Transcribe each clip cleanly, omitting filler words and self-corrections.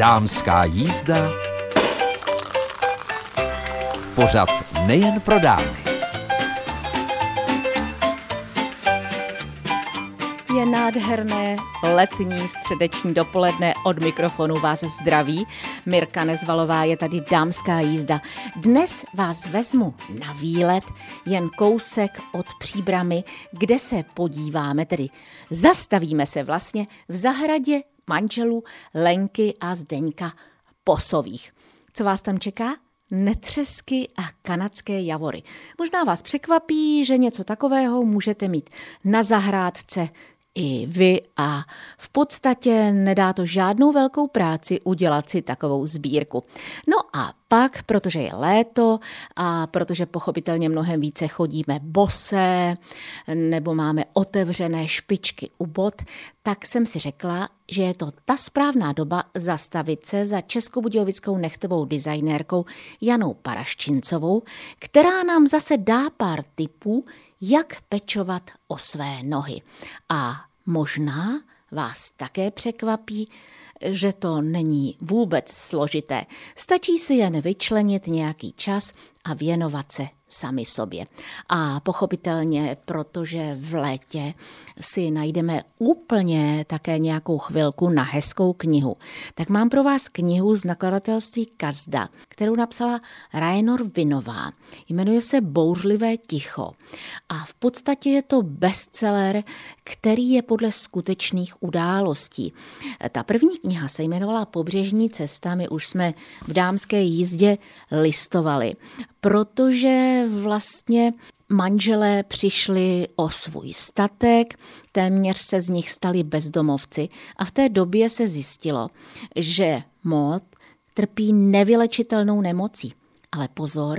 dámská jízda, pořad nejen pro dámy. Je nádherné letní středeční dopoledne, od mikrofonu vás zdraví Mirka Nezvalová, je tady dámská jízda. Dnes vás vezmu na výlet jen kousek od Příbramy, kde se podíváme, tedy zastavíme se vlastně v zahradě manželů Lenky a Zdeňka Posových. Co vás tam čeká? Netřesky a kanadské javory. Možná vás překvapí, že něco takového můžete mít na zahrádce i vy a v podstatě nedá to žádnou velkou práci udělat si takovou sbírku. No a pak, protože je léto a protože pochopitelně mnohem více chodíme bosé nebo máme otevřené špičky u bot, tak jsem si řekla, že je to ta správná doba zastavit se za českobudějovickou nechtovou designérkou Janou Paraščincovou, která nám zase dá pár tipů, jak pečovat o své nohy. A možná vás také překvapí, že to není vůbec složité. Stačí si jen vyčlenit nějaký čas a věnovat se sami sobě. A pochopitelně, protože v létě si najdeme úplně také nějakou chvilku na hezkou knihu, tak mám pro vás knihu z nakladatelství Kazda, kterou napsala Raynor Winnová. Jmenuje se Bouřlivé ticho. A v podstatě je to bestseller, který je podle skutečných událostí. Ta první kniha se jmenovala Pobřežní cesta, my už jsme v dámské jízdě listovali, protože vlastně manželé přišli o svůj statek, téměř se z nich stali bezdomovci a v té době se zjistilo, že Maud trpí nevylečitelnou nemocí. Ale pozor,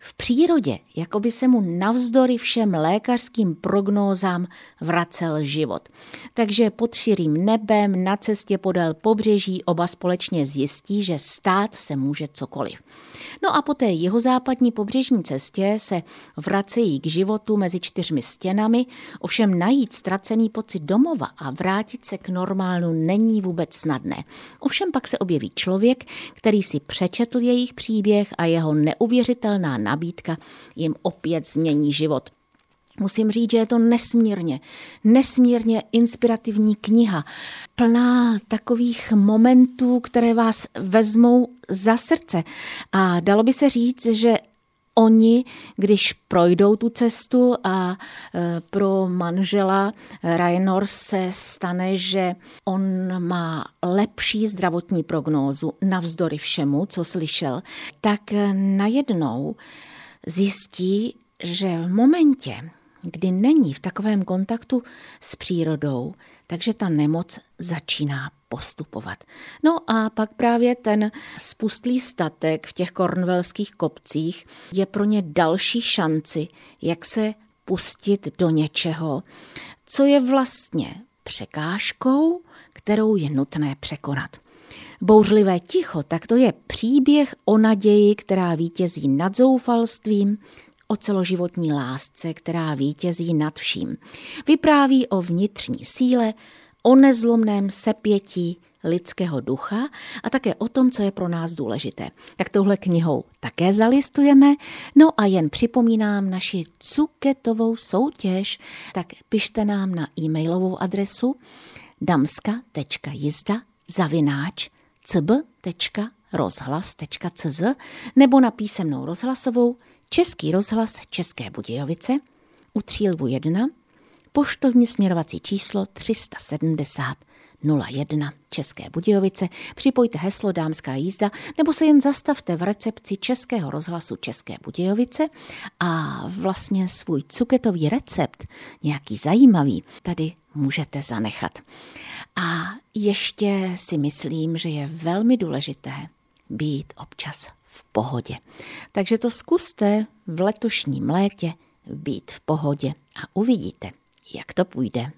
v přírodě, jako by se mu navzdory všem lékařským prognózám vracel život. Takže pod širým nebem na cestě podél pobřeží oba společně zjistí, že stát se může cokoliv. No a po té jihozápadní pobřežní cestě se vracejí k životu mezi 4 stěnami, ovšem najít ztracený pocit domova a vrátit se k normálu není vůbec snadné. Ovšem pak se objeví člověk, který si přečetl jejich příběh a jeho neuvěřitelná nabídka jim opět změní život. Musím říct, že je to nesmírně inspirativní kniha, plná takových momentů, které vás vezmou za srdce. A dalo by se říct, že oni, když projdou tu cestu a pro manžela Raynor se stane, že on má lepší zdravotní prognózu navzdory všemu, co slyšel, tak najednou zjistí, že v momentě, kdy není v takovém kontaktu s přírodou, takže ta nemoc začíná postupovat. No a pak právě ten spustlý statek v těch kornvelských kopcích je pro ně další šanci, jak se pustit do něčeho, co je vlastně překážkou, kterou je nutné překonat. Bouřlivé ticho, tak to je příběh o naději, která vítězí nad zoufalstvím, o celoživotní lásce, která vítězí nad vším. Vypráví o vnitřní síle, o nezlomném sepětí lidského ducha a také o tom, co je pro nás důležité. Tak touhle knihou také zalistujeme. No a jen připomínám naši cuketovou soutěž. Tak pište nám na e-mailovou adresu damska.jizda@cb.rozhlas.cz nebo na písemnou rozhlasovou Český rozhlas České Budějovice, u Třílvu 1, poštovní směrovací číslo 370 01 České Budějovice. Připojte heslo dámská jízda nebo se jen zastavte v recepci Českého rozhlasu České Budějovice a vlastně svůj cuketový recept, nějaký zajímavý, tady můžete zanechat. A ještě si myslím, že je velmi důležité být občas v pohodě. Takže to zkuste v letošním létě být v pohodě a uvidíte, jak to půjde.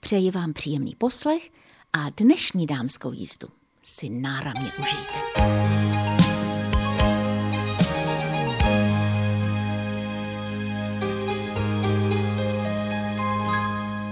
Přeji vám příjemný poslech a dnešní dámskou jízdu si náramně užijte.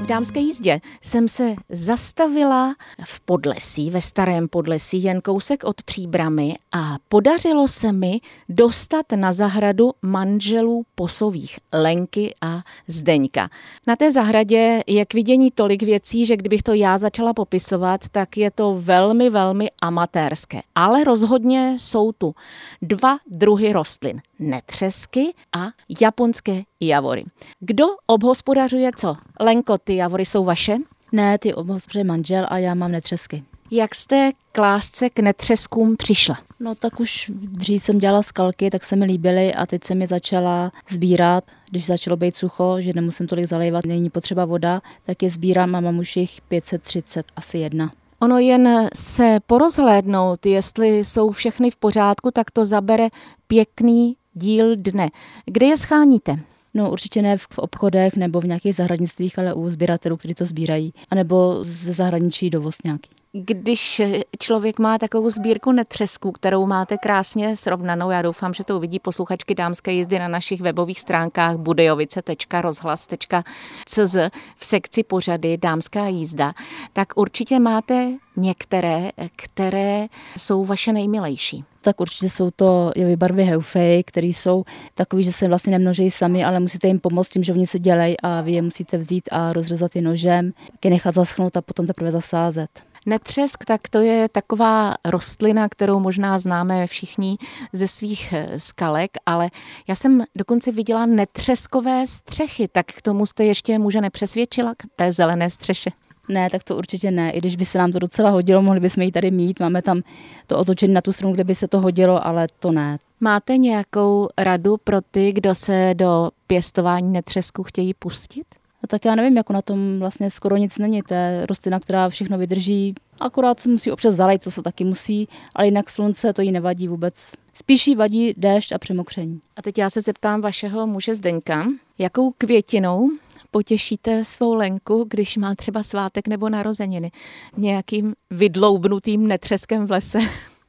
v dámské jízdě jsem se zastavila v Podlesí, ve Starém Podlesí, jen kousek od Příbramy, a podařilo se mi dostat na zahradu manželů Posových, Lenky a Zdeňka. Na té zahradě je k vidění tolik věcí, že kdybych to já začala popisovat, tak je to velmi, velmi amatérské. Ale rozhodně jsou tu dva druhy rostlin. Netřesky a japonské javory. Kdo obhospodařuje co? Lenko, ty javory jsou vaše? Ne, ty obhospodařuje manžel a já mám netřesky. Jak jste k lásce k netřeskům přišla? No tak už dřív jsem dělala skalky, tak se mi líbily a teď jsem je začala sbírat, když začalo být sucho, že nemusím tolik zalévat, není potřeba voda, tak je sbírám a mám už jich 530, asi jedna. Ono jen se porozhlédnout, jestli jsou všechny v pořádku, tak to zabere pěkný díl dne. Kde je scháníte? No určitě ne v obchodech nebo v nějakých zahradnictvích, ale u sběratelů, kteří to sbírají, anebo ze zahraničí dovoz nějaký. Když člověk má takovou sbírku netřesků, kterou máte krásně srovnanou, já doufám, že to uvidí posluchačky dámské jízdy na našich webových stránkách budejovice.rozhlas.cz v sekci pořady Dámská jízda, tak určitě máte některé, které jsou vaše nejmilejší. Tak určitě jsou to jovibarby heuffelii, které jsou takový, že se vlastně nemnožejí sami, ale musíte jim pomoct tím, že oni se dělají a vy je musíte vzít a rozřezat je nožem, je nechat zaschnout a potom teprve zasázet. Netřesk, tak to je taková rostlina, kterou možná známe všichni ze svých skalek, ale já jsem dokonce viděla netřeskové střechy, tak k tomu jste ještě muže nepřesvědčila, k té zelené střeše. Ne, tak to určitě ne, i když by se nám to docela hodilo, mohli bychom ji tady mít, máme tam to otočené na tu stranu, kde by se to hodilo, ale to ne. Máte nějakou radu pro ty, kdo se do pěstování netřesku chtějí pustit? No tak já nevím, jako na tom vlastně skoro nic není, to je rostlina, která všechno vydrží, akorát se musí občas zalejt, to se taky musí, ale jinak slunce to jí nevadí vůbec. Spíš jí vadí déšť a přemokření. A teď já se zeptám vašeho muže Zdeňka, jakou květinou potěšíte svou Lenku, když má třeba svátek nebo narozeniny? Nějakým vydloubnutým netřeskem v lese?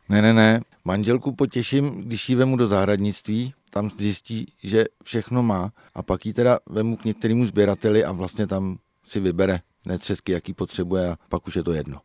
Ne. Manželku potěším, když ji vemu do zahradnictví, tam zjistí, že všechno má, a pak ji teda vemu k některému sběrateli a vlastně tam si vybere netřesky, jaký potřebuje, a pak už je to jedno.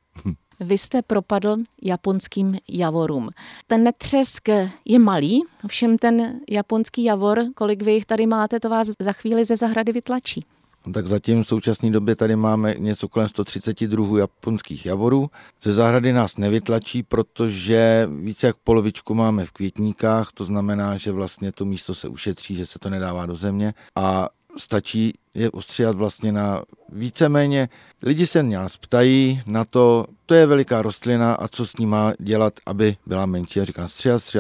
Vy jste propadl japonským javorům. Ten netřesk je malý, ovšem ten japonský javor, kolik vy jich tady máte, to vás za chvíli ze zahrady vytlačí. Tak zatím v současné době tady máme něco kolem 130 druhů japonských javorů. Ze zahrady nás nevytlačí, protože více jak polovičku máme v květníkách, to znamená, že vlastně to místo se ušetří, že se to nedává do země a stačí je ostříhat vlastně na víceméně. Lidi se nás ptají na to, to je veliká rostlina a co s ní má dělat, aby byla menší. Já říkám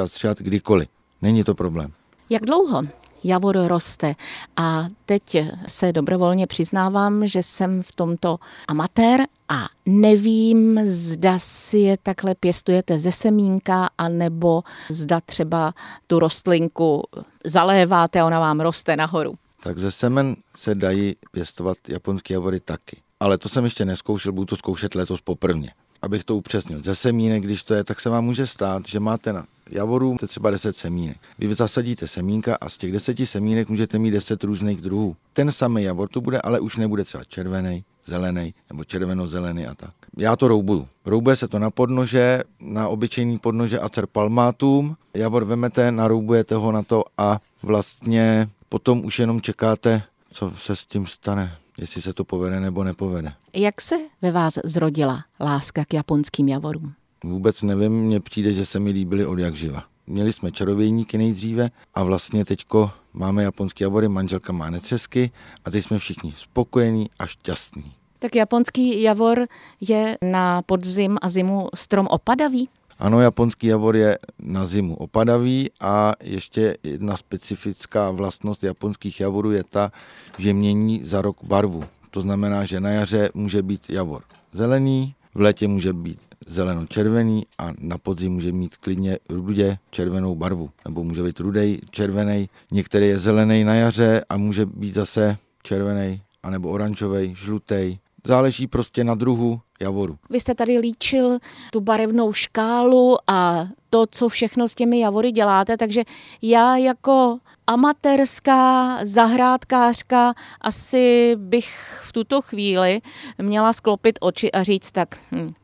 stříhat kdykoliv. Není to problém. Jak dlouho javor roste? A teď se dobrovolně přiznávám, že jsem v tomto amatér a nevím, zda si je takhle pěstujete ze semínka, anebo zda třeba tu rostlinku zaléváte a ona vám roste nahoru. Tak ze semen se dají pěstovat japonské javory taky. Ale to jsem ještě neskoušel, budu to zkoušet letos poprvně. Abych to upřesnil, ze semínek, když to je, tak se vám může stát, že máte na javoru třeba 10 semínek. Vy zasadíte semínka a z těch 10 semínek můžete mít 10 různých druhů. Ten samý javor to bude, ale už nebude třeba červený, zelený nebo červeno-zelený a tak. Já to roubuju. Roubuje se to na podnože, na obyčejný podnože Acer palmatum. Javor vemete, naroubujete ho na to a vlastně potom už jenom čekáte, co se s tím stane, jestli se to povede nebo nepovede. Jak se ve vás zrodila láska k japonským javorům? Vůbec nevím, mně přijde, že se mi líbily od jak živa. Měli jsme čarovějníky nejdříve a vlastně teďko máme japonské javory, manželka má netřesky a teď jsme všichni spokojení a šťastní. Tak japonský javor je na podzim a zimu strom opadavý? Ano, japonský javor je na zimu opadavý a ještě jedna specifická vlastnost japonských javorů je ta, že mění za rok barvu. To znamená, že na jaře může být javor zelený, v létě může být zeleno-červený a na podzim může mít klidně rudě červenou barvu. Nebo může být rudej červený, některý je zelený na jaře a může být zase červený, anebo oranžový, žlutý. Záleží prostě na druhu javoru. Vy jste tady líčil tu barevnou škálu a to, co všechno s těmi javory děláte, takže já jako amatérská zahrádkářka asi bych v tuto chvíli měla sklopit oči a říct tak,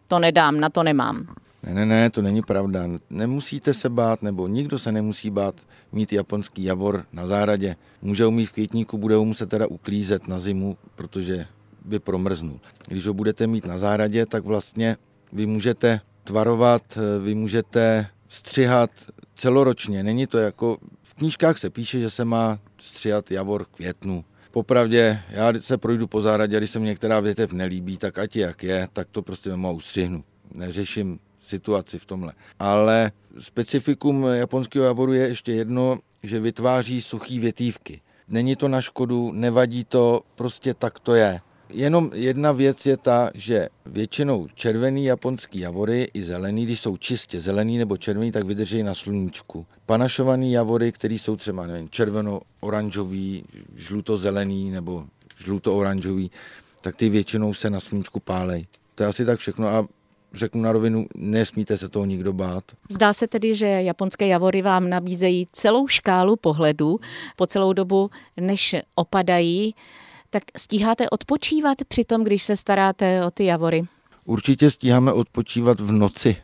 to nedám, na to nemám. Ne, to není pravda. Nemusíte se bát, nebo nikdo se nemusí bát mít japonský javor na zahradě. Může ho mít v květníku, bude ho muset teda uklízet na zimu, protože by promrznul. Když ho budete mít na zahradě, tak vlastně vy můžete tvarovat, vy můžete střihat celoročně. Není to jako... V knížkách se píše, že se má střihat javor v květnu. Popravdě, já se projdu po zahradě, když se mi některá větev nelíbí, tak ať je, jak je, tak to prostě mám a ustřihnu. Neřeším situaci v tomhle. Ale specifikum japonského javoru je ještě jedno, že vytváří suchý větívky. Není to na škodu, nevadí to, prostě tak to je. Jenom jedna věc je ta, že většinou červený japonský javory i zelený, když jsou čistě zelený nebo červený, tak vydrží na sluníčku. Panašovaný javory, které jsou třeba nevím, červeno-oranžový, žluto-zelený nebo žluto-oranžový, tak ty většinou se na sluníčku pálej. To je asi tak všechno a řeknu na rovinu, nesmíte se toho nikdo bát. Zdá se tedy, že japonské javory vám nabízejí celou škálu pohledů po celou dobu, než opadají. Tak stíháte odpočívat při tom, když se staráte o ty javory? Určitě stíháme odpočívat v noci.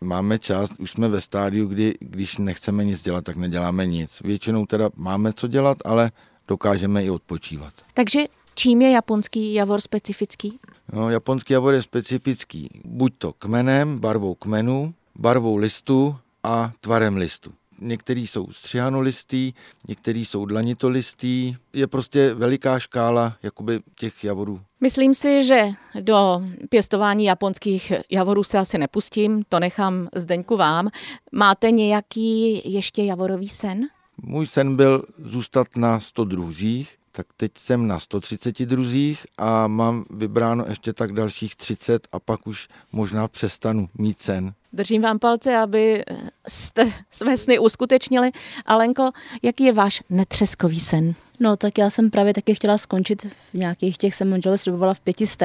Máme čas, už jsme ve stádiu, kdy když nechceme nic dělat, tak neděláme nic. Většinou teda máme co dělat, ale dokážeme i odpočívat. Takže čím je japonský javor specifický? No, japonský javor je specifický buď to kmenem, barvou kmenu, barvou listu a tvarem listu. Některý jsou střihanolistý, některý jsou dlanitolistý. Je prostě veliká škála jakoby těch javorů. Myslím si, že do pěstování japonských javorů se asi nepustím, to nechám Zdeňku vám. Máte nějaký ještě javorový sen? Můj sen byl zůstat na 100 druzích, tak teď jsem na 130 druzích a mám vybráno ještě tak dalších 30 a pak už možná přestanu mít sen. Držím vám palce, aby jste své sny uskutečnili. A Lenko, jaký je váš netřeskový sen? No tak já jsem právě taky chtěla skončit v nějakých těch, jsem manželé slibovala v 500,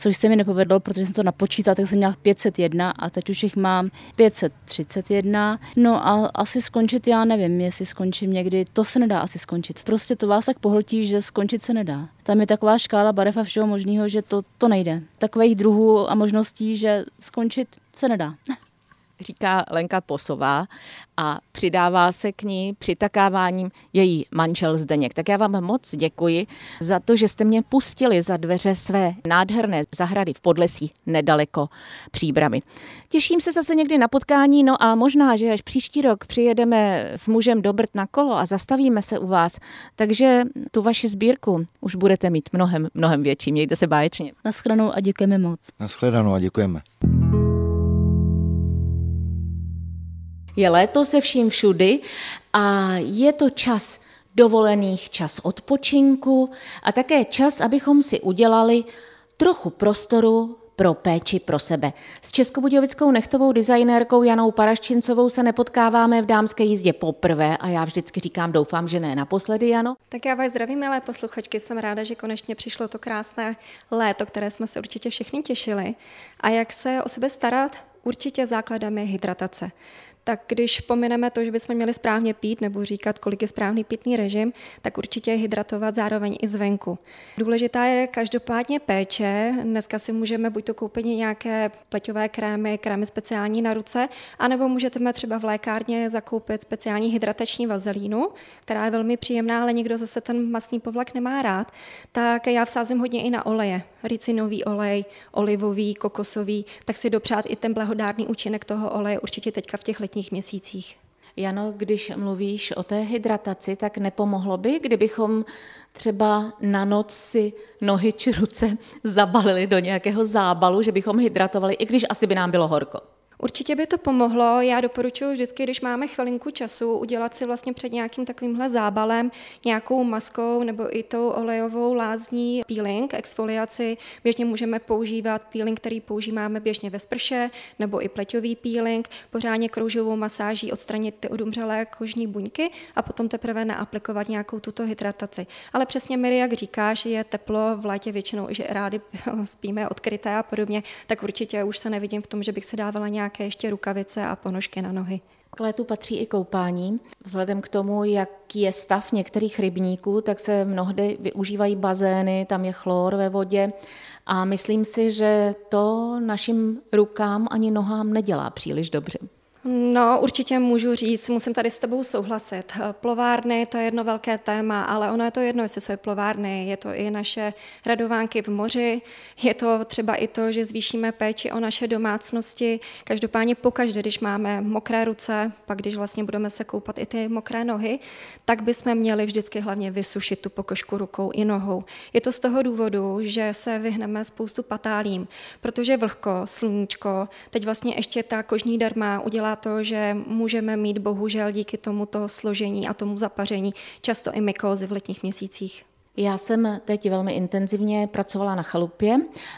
což se mi nepovedlo, protože jsem to napočítala, tak jsem měla 501 a teď už jich mám 531. No a asi skončit, já nevím, jestli skončím někdy, to se nedá asi skončit. Prostě to vás tak pohltí, že skončit se nedá. Tam je taková škála barev a všeho možného, že to nejde. Takových druhů a možností, že skončit se nedá. Říká Lenka Posová a přidává se k ní přitakáváním její manžel Zdeněk. Tak já vám moc děkuji za to, že jste mě pustili za dveře své nádherné zahrady v Podlesí nedaleko Příbrami. Těším se zase někdy na potkání, no a možná, že až příští rok přijedeme s mužem do Brd na kolo a zastavíme se u vás, takže tu vaši sbírku už budete mít mnohem větší. Mějte se báječně. Naschledanou a děkujeme moc. Naschledanou a děkujeme. Je léto se vším všudy a je to čas dovolených, čas odpočinku a také čas, abychom si udělali trochu prostoru pro péči pro sebe. S českobudějovickou nechtovou designérkou Janou Paraščincovou se nepotkáváme v dámské jízdě poprvé a já vždycky říkám, doufám, že ne naposledy, Jano. Tak já vás zdravím, milé posluchačky, jsem ráda, že konečně přišlo to krásné léto, které jsme se určitě všichni těšili. A jak se o sebe starat? Určitě základem je hydratace. Tak když pomineme to, že bychom měli správně pít nebo říkat, kolik je správný pitný režim, tak určitě hydratovat zároveň i zvenku. Důležitá je každopádně péče. Dneska si můžeme buď to koupit nějaké pleťové krémy, krémy speciální na ruce, anebo můžete třeba v lékárně zakoupit speciální hydratační vazelínu, která je velmi příjemná, ale někdo zase ten mastný povlak nemá rád. Tak já vsázím hodně i na oleje. Ricinový olej, olivový, kokosový, tak si dopřát i ten blahodárný účinek toho oleje určitě teďka v těch letních měsících. Jano, když mluvíš o té hydrataci, tak nepomohlo by, kdybychom třeba na noc si nohy či ruce zabalili do nějakého zábalu, že bychom hydratovali, i když asi by nám bylo horko? Určitě by to pomohlo. Já doporučuji vždycky, když máme chvilinku času, udělat si vlastně před nějakým takovýmhle zábalem, nějakou maskou nebo i tou olejovou lázní peeling, exfoliaci. Běžně můžeme používat peeling, který používáme běžně ve sprše, nebo i pleťový peeling, pořádně kroužovou masáží odstranit ty odumřelé kožní buňky a potom teprve naaplikovat nějakou tuto hydrataci. Ale přesně, Miri, jak říkáš, je teplo v létě většinou, že rádi spíme odkryté a podobně, tak určitě už se nevidím v tom, že bych se dávala nějaké ještě rukavice a ponožky na nohy. K létu patří i koupání. Vzhledem k tomu, jaký je stav některých rybníků, tak se mnohdy využívají bazény, tam je chlor ve vodě a myslím si, že to našim rukám ani nohám nedělá příliš dobře. No, určitě můžu říct, musím tady s tebou souhlasit. Plovárny, to je jedno velké téma, ale ono je to jedno, jestli jsou plovárny, je to i naše radovánky v moři, je to třeba i to, že zvýšíme péči o naše domácnosti. Každopádně pokaždé, když máme mokré ruce, pak když vlastně budeme se koupat i ty mokré nohy, tak bychom měli vždycky hlavně vysušit tu pokožku rukou i nohou. Je to z toho důvodu, že se vyhneme spoustu patálím, protože vlhko, sluníčko, teď vlastně ještě ta kožní derma udělá to, že můžeme mít bohužel díky tomuto složení a tomu zapaření často i mykózy v letních měsících. Já jsem teď velmi intenzivně pracovala na chalupě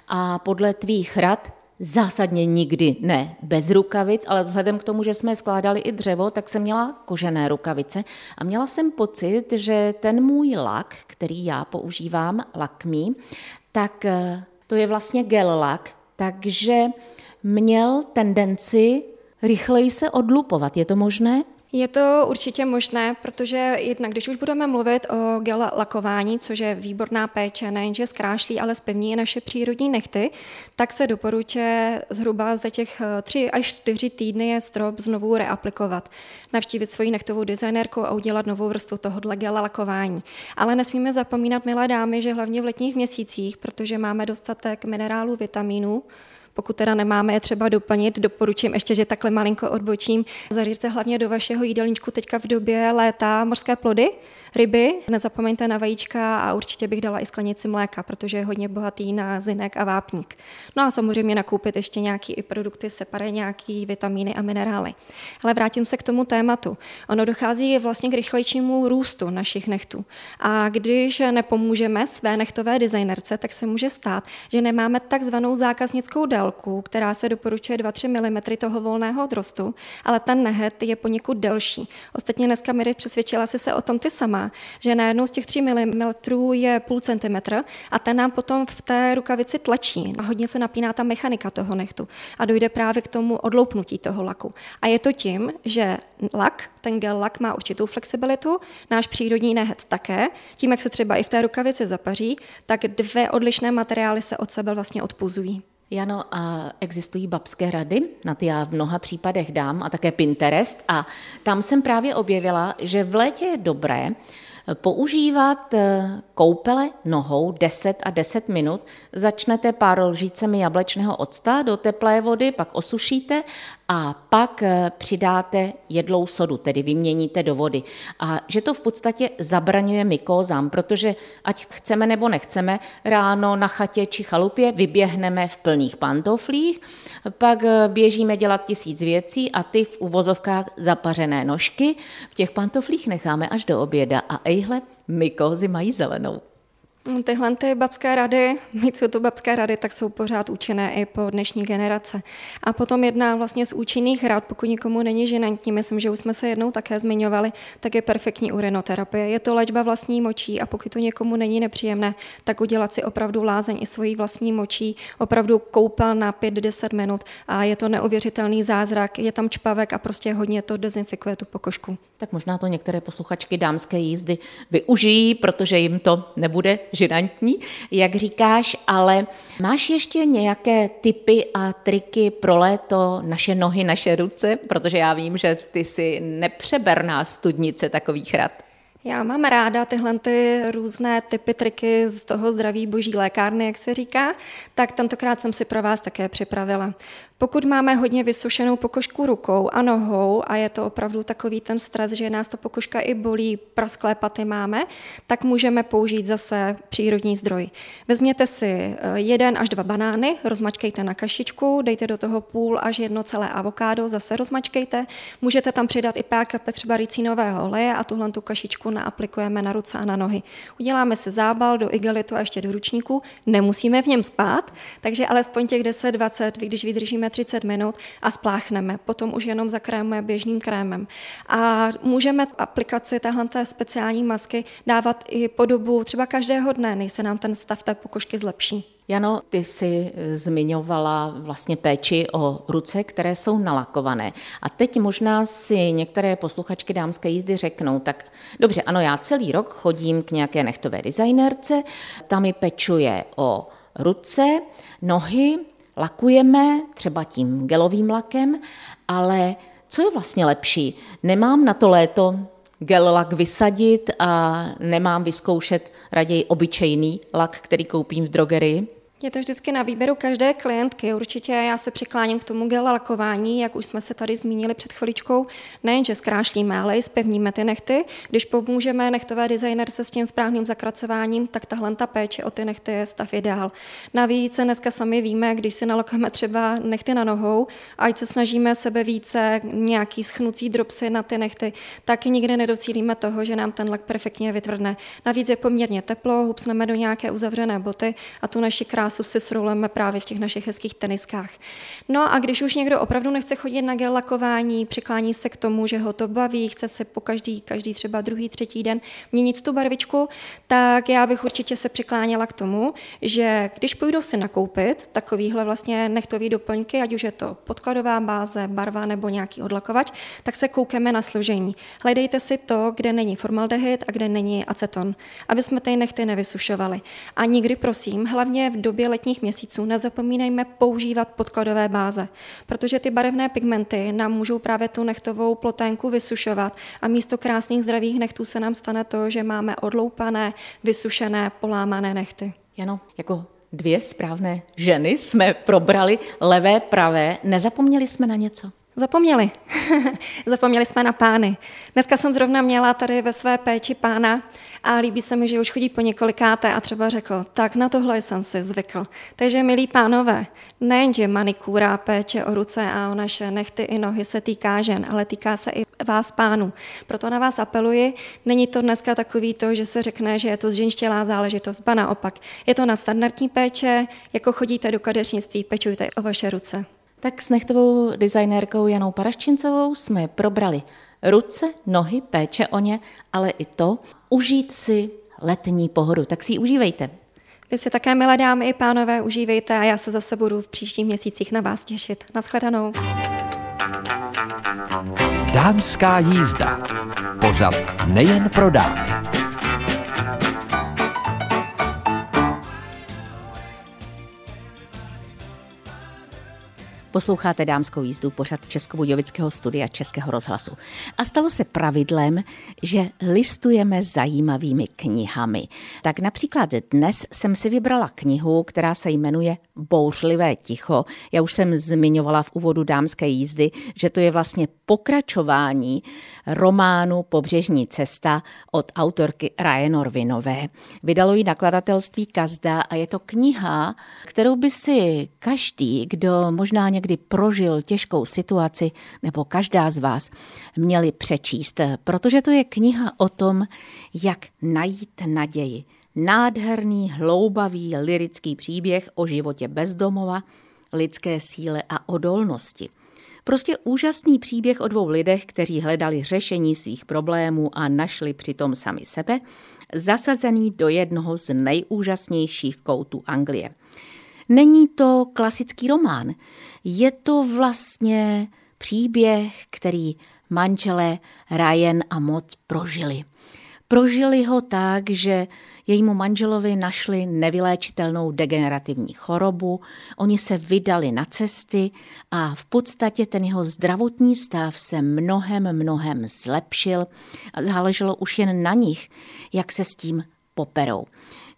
a podle tvých rad zásadně nikdy ne bez rukavic, ale vzhledem k tomu, že jsme skládali i dřevo, tak jsem měla kožené rukavice a měla jsem pocit, že ten můj lak, který já používám, Lakmé, tak to je vlastně gel lak, takže měl tendenci rychleji se odlupovat, je to možné? Je to určitě možné, protože jednak, když už budeme mluvit o gel lakování, což je výborná péče, nejenže zkrášlí, ale zpevní naše přírodní nechty, tak se doporučuje zhruba za těch 3 až 4 týdny je strop znovu reaplikovat. Navštívit svoji nechtovou designérku a udělat novou vrstvu tohohle gel lakování. Ale nesmíme zapomínat, milé dámy, že hlavně v letních měsících, protože máme dostatek minerálů, vitaminů, pokud teda nemáme je třeba doplnit, doporučím ještě, že takhle malinko odbočím. Zařiďte hlavně do vašeho jídelníčku teďka v době léta mořské plody, ryby, nezapomeňte na vajíčka a určitě bych dala i sklenici mléka, protože je hodně bohatý na zinek a vápník. No a samozřejmě nakoupit ještě nějaký i produkty separé, nějaký vitamíny a minerály. Ale vrátím se k tomu tématu. Ono dochází vlastně k rychlejšímu růstu našich nechtů. A když nepomůžeme své nechtové designerce, tak se může stát, že nemáme takzvanou zákaznickou délku, která se doporučuje 2-3 mm toho volného odrostu, ale ten nehet je poněkud delší. Ostatně dneska, Miri, přesvědčila jsi se o tom ty sama, že najednou z těch 3 mm je půl centimetr a ten nám potom v té rukavici tlačí a hodně se napíná ta mechanika toho nehtu a dojde právě k tomu odloupnutí toho laku. A je to tím, že lak, ten gel lak má určitou flexibilitu, náš přírodní nehet také, tím, jak se třeba i v té rukavici zapaří, tak 2 odlišné materiály se od sebe vlastně odpuzují. Jano, a existují babské rady, na ty já v mnoha případech dám, a také Pinterest. A tam jsem právě objevila, že v létě je dobré používat koupele nohou 10 a 10 minut. Začnete pár lžícemi jablečného octa do teplé vody, pak osušíte a pak přidáte jedlou sodu, tedy vyměníte do vody. A že to v podstatě zabraňuje mykózám, protože ať chceme nebo nechceme, ráno na chatě či chalupě vyběhneme v plných pantoflích, pak běžíme dělat 1000 věcí a ty v uvozovkách zapařené nožky v těch pantoflích necháme až do oběda a ejhle, mykózy mají zelenou. Tyhle ty babské rady, jsou to babské rady, tak jsou pořád účinné i po dnešní generace. A potom jedna vlastně z účinných rad, pokud nikomu není žinantní, myslím, že už jsme se jednou také zmiňovali, tak je perfektní urinoterapie. Je to léčba vlastní močí a pokud to někomu není nepříjemné, tak udělat si opravdu lázeň i svojí vlastní močí, opravdu koupel na 5-10 minut a je to neuvěřitelný zázrak, je tam čpavek a prostě hodně to dezinfikuje tu pokožku. Tak možná to některé posluchačky dámské jízdy využijí, protože jim to nebude žinantní, jak říkáš, ale máš ještě nějaké tipy a triky pro léto, naše nohy, naše ruce? Protože já vím, že ty jsi nepřeberná studnice takových rad. Já mám ráda tyhle ty různé typy, triky z toho zdraví boží lékárny, jak se říká, tak tentokrát jsem si pro vás také připravila. Pokud máme hodně vysušenou pokožku rukou a nohou a je to opravdu takový ten stres, že nás to pokožka i bolí, prasklé paty máme, tak můžeme použít zase přírodní zdroj. Vezměte si 1 až 2 banány, rozmačkejte na kašičku, dejte do toho 0,5 až 1 celé avokádo, zase rozmačkejte. Můžete tam přidat i pár kapek třeba ricinového oleje a tuhle tu kašičku naaplikujeme na ruce a na nohy. Uděláme si zábal do igelitu a ještě do ručníku, nemusíme v něm spát, takže alespoň těch 10-20, když vydržíme 30 minut a spláchneme. Potom už jenom zakrémujeme běžným krémem. A můžeme aplikaci téhleté speciální masky dávat i po dobu třeba každého dne, než se nám ten stav té pokožky zlepší. Jano, ty jsi zmiňovala vlastně péči o ruce, které jsou nalakované. A teď možná si některé posluchačky dámské jízdy řeknou, tak dobře, ano, já celý rok chodím k nějaké nechtové designérce, ta mi pečuje o ruce, nohy, lakujeme třeba tím gelovým lakem, ale co je vlastně lepší? Nemám na to léto gel lak vysadit a nemám vyzkoušet raději obyčejný lak, který koupím v drogerii? Je to vždycky na výběru každé klientky. Určitě já se přikláním k tomu gel lakování, jak už jsme se tady zmínili před chviličkou. Nejenže zkrášlíme, ale i zpevníme ty nechty. Když pomůžeme nechtové designerce s tím správným zakracováním, tak tahle ta péče o ty nechty je stav ideál. Navíc dneska sami víme, když si nalakujeme třeba nechty na nohou, ať se snažíme sebe více nějaký schnucí dropsy na ty nechty, tak nikdy nedocílíme toho, že nám ten lak perfektně vytvrdne. Navíc je poměrně teplo, hupsneme do nějaké uzavřené boty a tu naši si srouleme právě v těch našich hezkých teniskách. No a když už někdo opravdu nechce chodit na gel lakování, přiklání se k tomu, že ho to baví, chce se po každý třeba druhý, třetí den měnit tu barvičku, tak já bych určitě se přikláněla k tomu, že když půjdou si nakoupit takovýhle vlastně nechtový doplňky, ať už je to podkladová báze, barva nebo nějaký odlakovač, tak se koukeme na složení. Hledejte si to, kde není formaldehyd a kde není aceton, aby jsme ty nechty nevysušovali. A nikdy prosím, hlavně v době letních měsíců nezapomínejme používat podkladové báze, protože ty barevné pigmenty nám můžou právě tu nechtovou ploténku vysušovat a místo krásných zdravých nechtů se nám stane to, že máme odloupané, vysušené, polámané nechty. Jano, jako 2 správné ženy jsme probrali levé, pravé, nezapomněli jsme na něco? Zapomněli. Zapomněli jsme na pány. Dneska jsem zrovna měla tady ve své péči pána a líbí se mi, že už chodí po několikáté a třeba řekl, tak na tohle jsem si zvykl. Takže milí pánové, nejenže manikúra, péče o ruce a o naše nechty i nohy se týká žen, ale týká se i vás pánů. Proto na vás apeluji, není to dneska takový to, že se řekne, že je to zženštělá záležitost, ba naopak. Je to nadstandardní péče, jako chodíte do kadeřnictví, pečujte o vaše ruce. Tak s nechtovou designérkou Janou Paraščincovou jsme probrali ruce, nohy, péče o ně, ale i to, užít si letní pohodu. Tak si ji užívejte. Vy si také, milé dámy i pánové, užívejte a já se zase budu v příštích měsících na vás těšit. Naschledanou. Dámská jízda. Pořad nejen pro dámy. Posloucháte Dámskou jízdu, pořad Českobudějovického studia Českého rozhlasu. A stalo se pravidlem, že listujeme zajímavými knihami. Tak například dnes jsem si vybrala knihu, která se jmenuje Bouřlivé ticho. Já už jsem zmiňovala v úvodu Dámské jízdy, že to je vlastně pokračování románu Pobřežní cesta od autorky Raynor Winnové. Vydalo ji nakladatelství Kazda a je to kniha, kterou by si každý, kdo možná někdy prožil těžkou situaci, nebo každá z vás, měli přečíst, protože to je kniha o tom, jak najít naději. Nádherný, hloubavý, lirický příběh o životě bezdomova, lidské síle a odolnosti. Prostě úžasný příběh o 2 lidech, kteří hledali řešení svých problémů a našli přitom sami sebe, zasazený do jednoho z nejúžasnějších koutů Anglie. Není to klasický román, je to vlastně příběh, který manželé Ryan a Maud prožili. Prožili ho tak, že jejímu manželovi našli nevyléčitelnou degenerativní chorobu, oni se vydali na cesty a v podstatě ten jeho zdravotní stav se mnohem zlepšil a záleželo už jen na nich, jak se s tím poperou.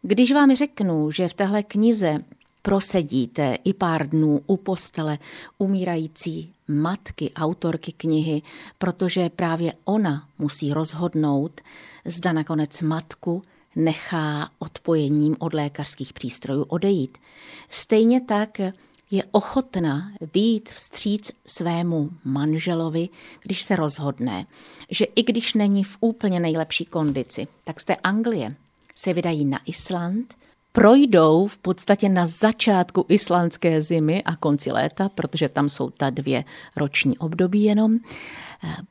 Když vám řeknu, že v téhle knize prosedíte i pár dnů u postele umírající matky, autorky knihy, protože právě ona musí rozhodnout, zda nakonec matku nechá odpojením od lékařských přístrojů odejít. Stejně tak je ochotna vyjít vstříc svému manželovi, když se rozhodne, že i když není v úplně nejlepší kondici, tak z té Anglie se vydají na Island, projdou v podstatě na začátku islandské zimy a konci léta, protože tam jsou ta 2 roční období jenom,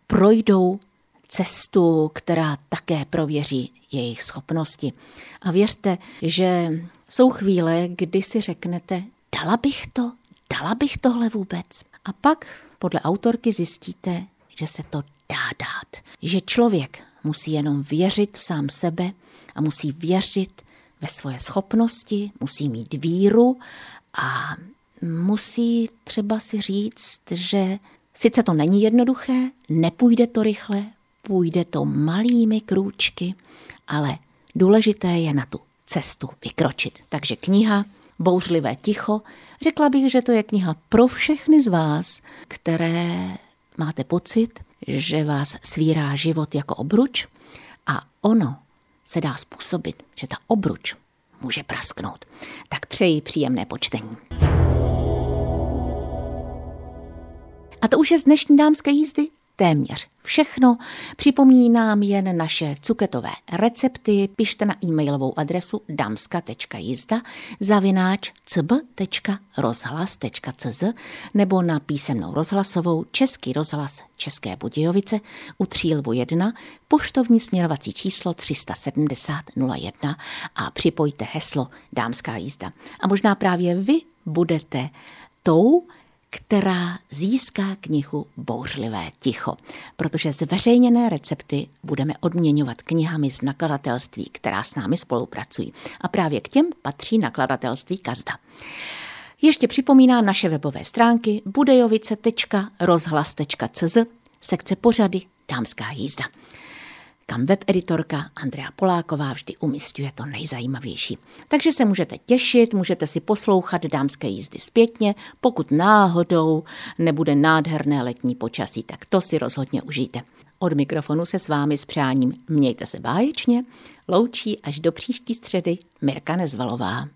projdou cestu, která také prověří jejich schopnosti. A věřte, že jsou chvíle, kdy si řeknete, dala bych tohle vůbec. A pak podle autorky zjistíte, že se to dá dát. Že člověk musí jenom věřit v sám sebe a musí věřit ve svoje schopnosti, musí mít víru a musí třeba si říct, že sice to není jednoduché, nepůjde to rychle, půjde to malými krůčky, ale důležité je na tu cestu vykročit. Takže kniha Bouřlivé ticho. Řekla bych, že to je kniha pro všechny z vás, které máte pocit, že vás svírá život jako obruč a ono se dá způsobit, že ta obruč může prasknout. Tak přeji příjemné počtení. A to už je z dnešní dámské jízdy téměř všechno. Připomínám jen naše cuketové recepty. Pište na e-mailovou adresu damska.jizda@cb.rozhlas.cz nebo na písemnou rozhlasovou Český rozhlas České Budějovice u Třílvu 1, poštovní směrovací číslo 370 01 a připojte heslo Dámská jízda. A možná právě vy budete tou, která získá knihu Bouřlivé ticho, protože zveřejněné recepty budeme odměňovat knihami z nakladatelství, která s námi spolupracují. A právě k těm patří nakladatelství Kazda. Ještě připomínám naše webové stránky budejovice.rozhlas.cz, sekce pořady Dámská jízda, kam webeditorka Andrea Poláková vždy umísťuje to nejzajímavější. Takže se můžete těšit, můžete si poslouchat Dámské jízdy zpětně, pokud náhodou nebude nádherné letní počasí, tak to si rozhodně užijte. Od mikrofonu se s vámi s přáním mějte se báječně, loučí až do příští středy Mirka Nezvalová.